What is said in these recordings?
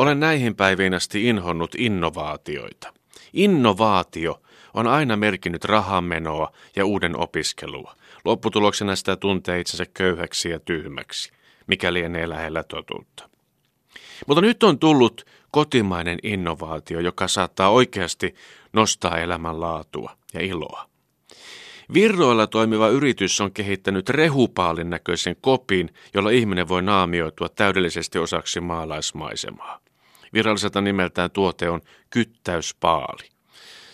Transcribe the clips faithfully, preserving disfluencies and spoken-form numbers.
Olen näihin päiviin asti inhonnut innovaatioita. Innovaatio on aina merkinnyt rahanmenoa ja uuden opiskelua. Lopputuloksena sitä tuntee itsensä köyhäksi ja tyhmäksi, mikä lienee lähellä totuutta. Mutta nyt on tullut kotimainen innovaatio, joka saattaa oikeasti nostaa elämänlaatua ja iloa. Virroilla toimiva yritys on kehittänyt rehupaalin näköisen kopin, jolla ihminen voi naamioitua täydellisesti osaksi maalaismaisemaa. Viralliselta nimeltään tuote on kyttäyspaali.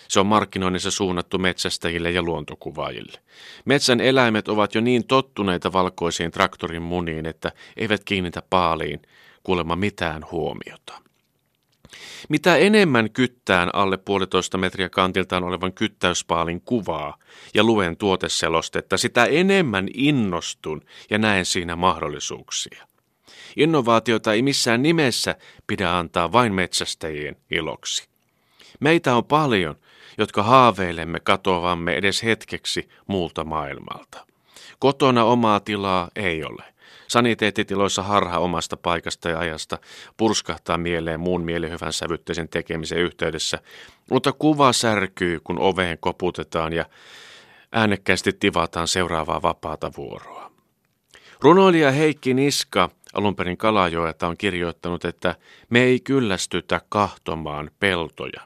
Se on markkinoinnissa suunnattu metsästäjille ja luontokuvaajille. Metsän eläimet ovat jo niin tottuneita valkoisiin traktorin muniin, että eivät kiinnitä paaliin kuulemma mitään huomiota. Mitä enemmän kyttään alle puolitoista metriä kantiltaan olevan kyttäyspaalin kuvaa ja luen tuoteselostetta, sitä enemmän innostun ja näen siinä mahdollisuuksia. Innovaatiota ei missään nimessä pidä antaa vain metsästäjien iloksi. Meitä on paljon, jotka haaveilemme katoavamme edes hetkeksi muulta maailmalta. Kotona omaa tilaa ei ole. Saniteettitiloissa harha omasta paikasta ja ajasta purskahtaa mieleen muun mielihyvän sävytteisen tekemisen yhteydessä, mutta kuva särkyy, kun oveen koputetaan ja äänekkäästi tivataan seuraavaa vapaata vuoroa. Runoilija Heikki Niska alunperin Kalajoelta on kirjoittanut, että me ei kyllästytä kahtomaan peltoja.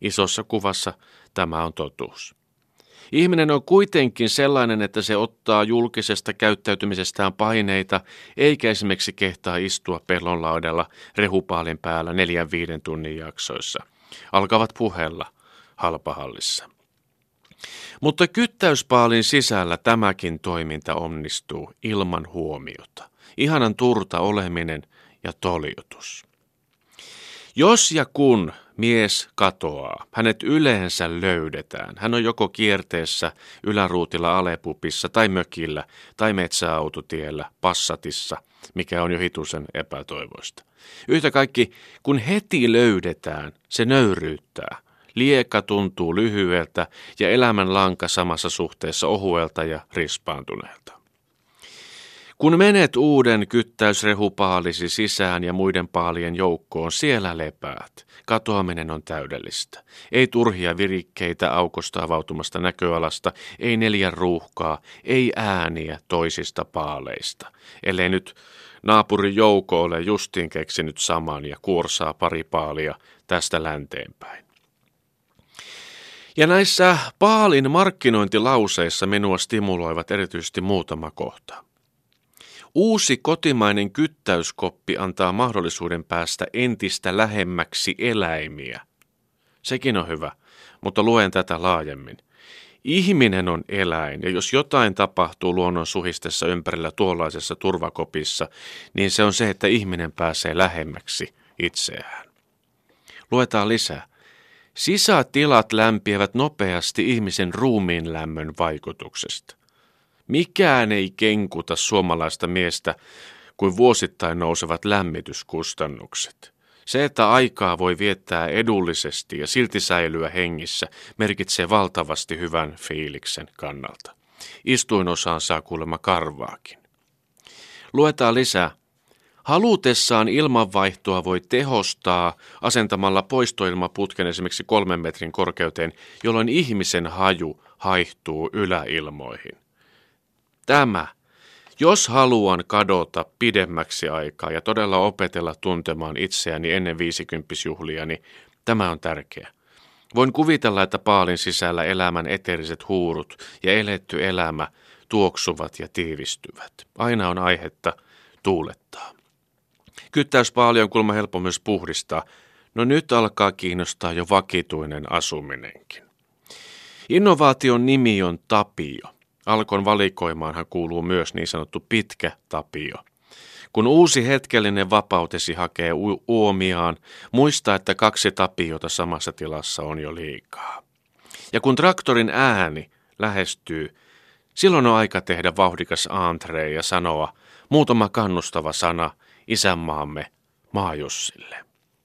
Isossa kuvassa tämä on totuus. Ihminen on kuitenkin sellainen, että se ottaa julkisesta käyttäytymisestään paineita, eikä esimerkiksi kehtaa istua pellon laudalla rehupaalin päällä neljän viiden tunnin jaksoissa. Alkavat puhella Halpahallissa. Mutta kyttäyspaalin sisällä tämäkin toiminta onnistuu ilman huomiota. Ihanan turta oleminen ja toljutus. Jos ja kun mies katoaa, hänet yleensä löydetään. Hän on joko kierteessä, yläruutilla alepupissa tai mökillä tai metsäautotiellä, passatissa, mikä on jo hitusen epätoivoista. Yhtä kaikki, kun heti löydetään, se nöyryyttää. Liekka tuntuu lyhyeltä ja elämän lanka samassa suhteessa ohuelta ja rispaantuneelta. Kun menet uuden kyttäysrehupaalisi sisään ja muiden paalien joukkoon, siellä lepäät. Katoaminen on täydellistä. Ei turhia virikkeitä aukosta avautumasta näköalasta, ei neljän ruuhkaa, ei ääniä toisista paaleista. Ellei nyt naapurin joukko ole justiin keksinyt saman ja kuorsaa pari paalia tästä länteenpäin. Ja näissä paalin markkinointilauseissa minua stimuloivat erityisesti muutama kohta. Uusi kotimainen kyttäyskoppi antaa mahdollisuuden päästä entistä lähemmäksi eläimiä. Sekin on hyvä, mutta luen tätä laajemmin. Ihminen on eläin, ja jos jotain tapahtuu luonnon suhistessa ympärillä tuollaisessa turvakopissa, niin se on se, että ihminen pääsee lähemmäksi itseään. Luetaan lisää. Sisätilat lämpiävät nopeasti ihmisen ruumiin lämmön vaikutuksesta. Mikään ei kenkuta suomalaista miestä kuin vuosittain nousevat lämmityskustannukset. Se, että aikaa voi viettää edullisesti ja silti säilyä hengissä, merkitsee valtavasti hyvän fiiliksen kannalta. Istuinosaan saa kuulemma karvaakin. Luetaan lisää. Halutessaan ilmanvaihtoa voi tehostaa asentamalla poistoilmaputken esimerkiksi kolmen metrin korkeuteen, jolloin ihmisen haju haihtuu yläilmoihin. Tämä, jos haluan kadota pidemmäksi aikaa ja todella opetella tuntemaan itseäni ennen viisikymppisjuhlia, niin tämä on tärkeä. Voin kuvitella, että paalin sisällä elämän eteeriset huurut ja eletty elämä tuoksuvat ja tiivistyvät. Aina on aihetta tuulettaa. Kyttäyspaali on kulma helppo myös puhdistaa. No nyt alkaa kiinnostaa jo vakituinen asuminenkin. Innovaation nimi on Tapio. Alkon valikoimaanhan kuuluu myös niin sanottu pitkä Tapio. Kun uusi hetkellinen vapautesi hakee u- uomiaan, muista, että kaksi Tapiota samassa tilassa on jo liikaa. Ja kun traktorin ääni lähestyy, silloin on aika tehdä vauhdikas entree ja sanoa muutama kannustava sana isänmaamme Maajussille.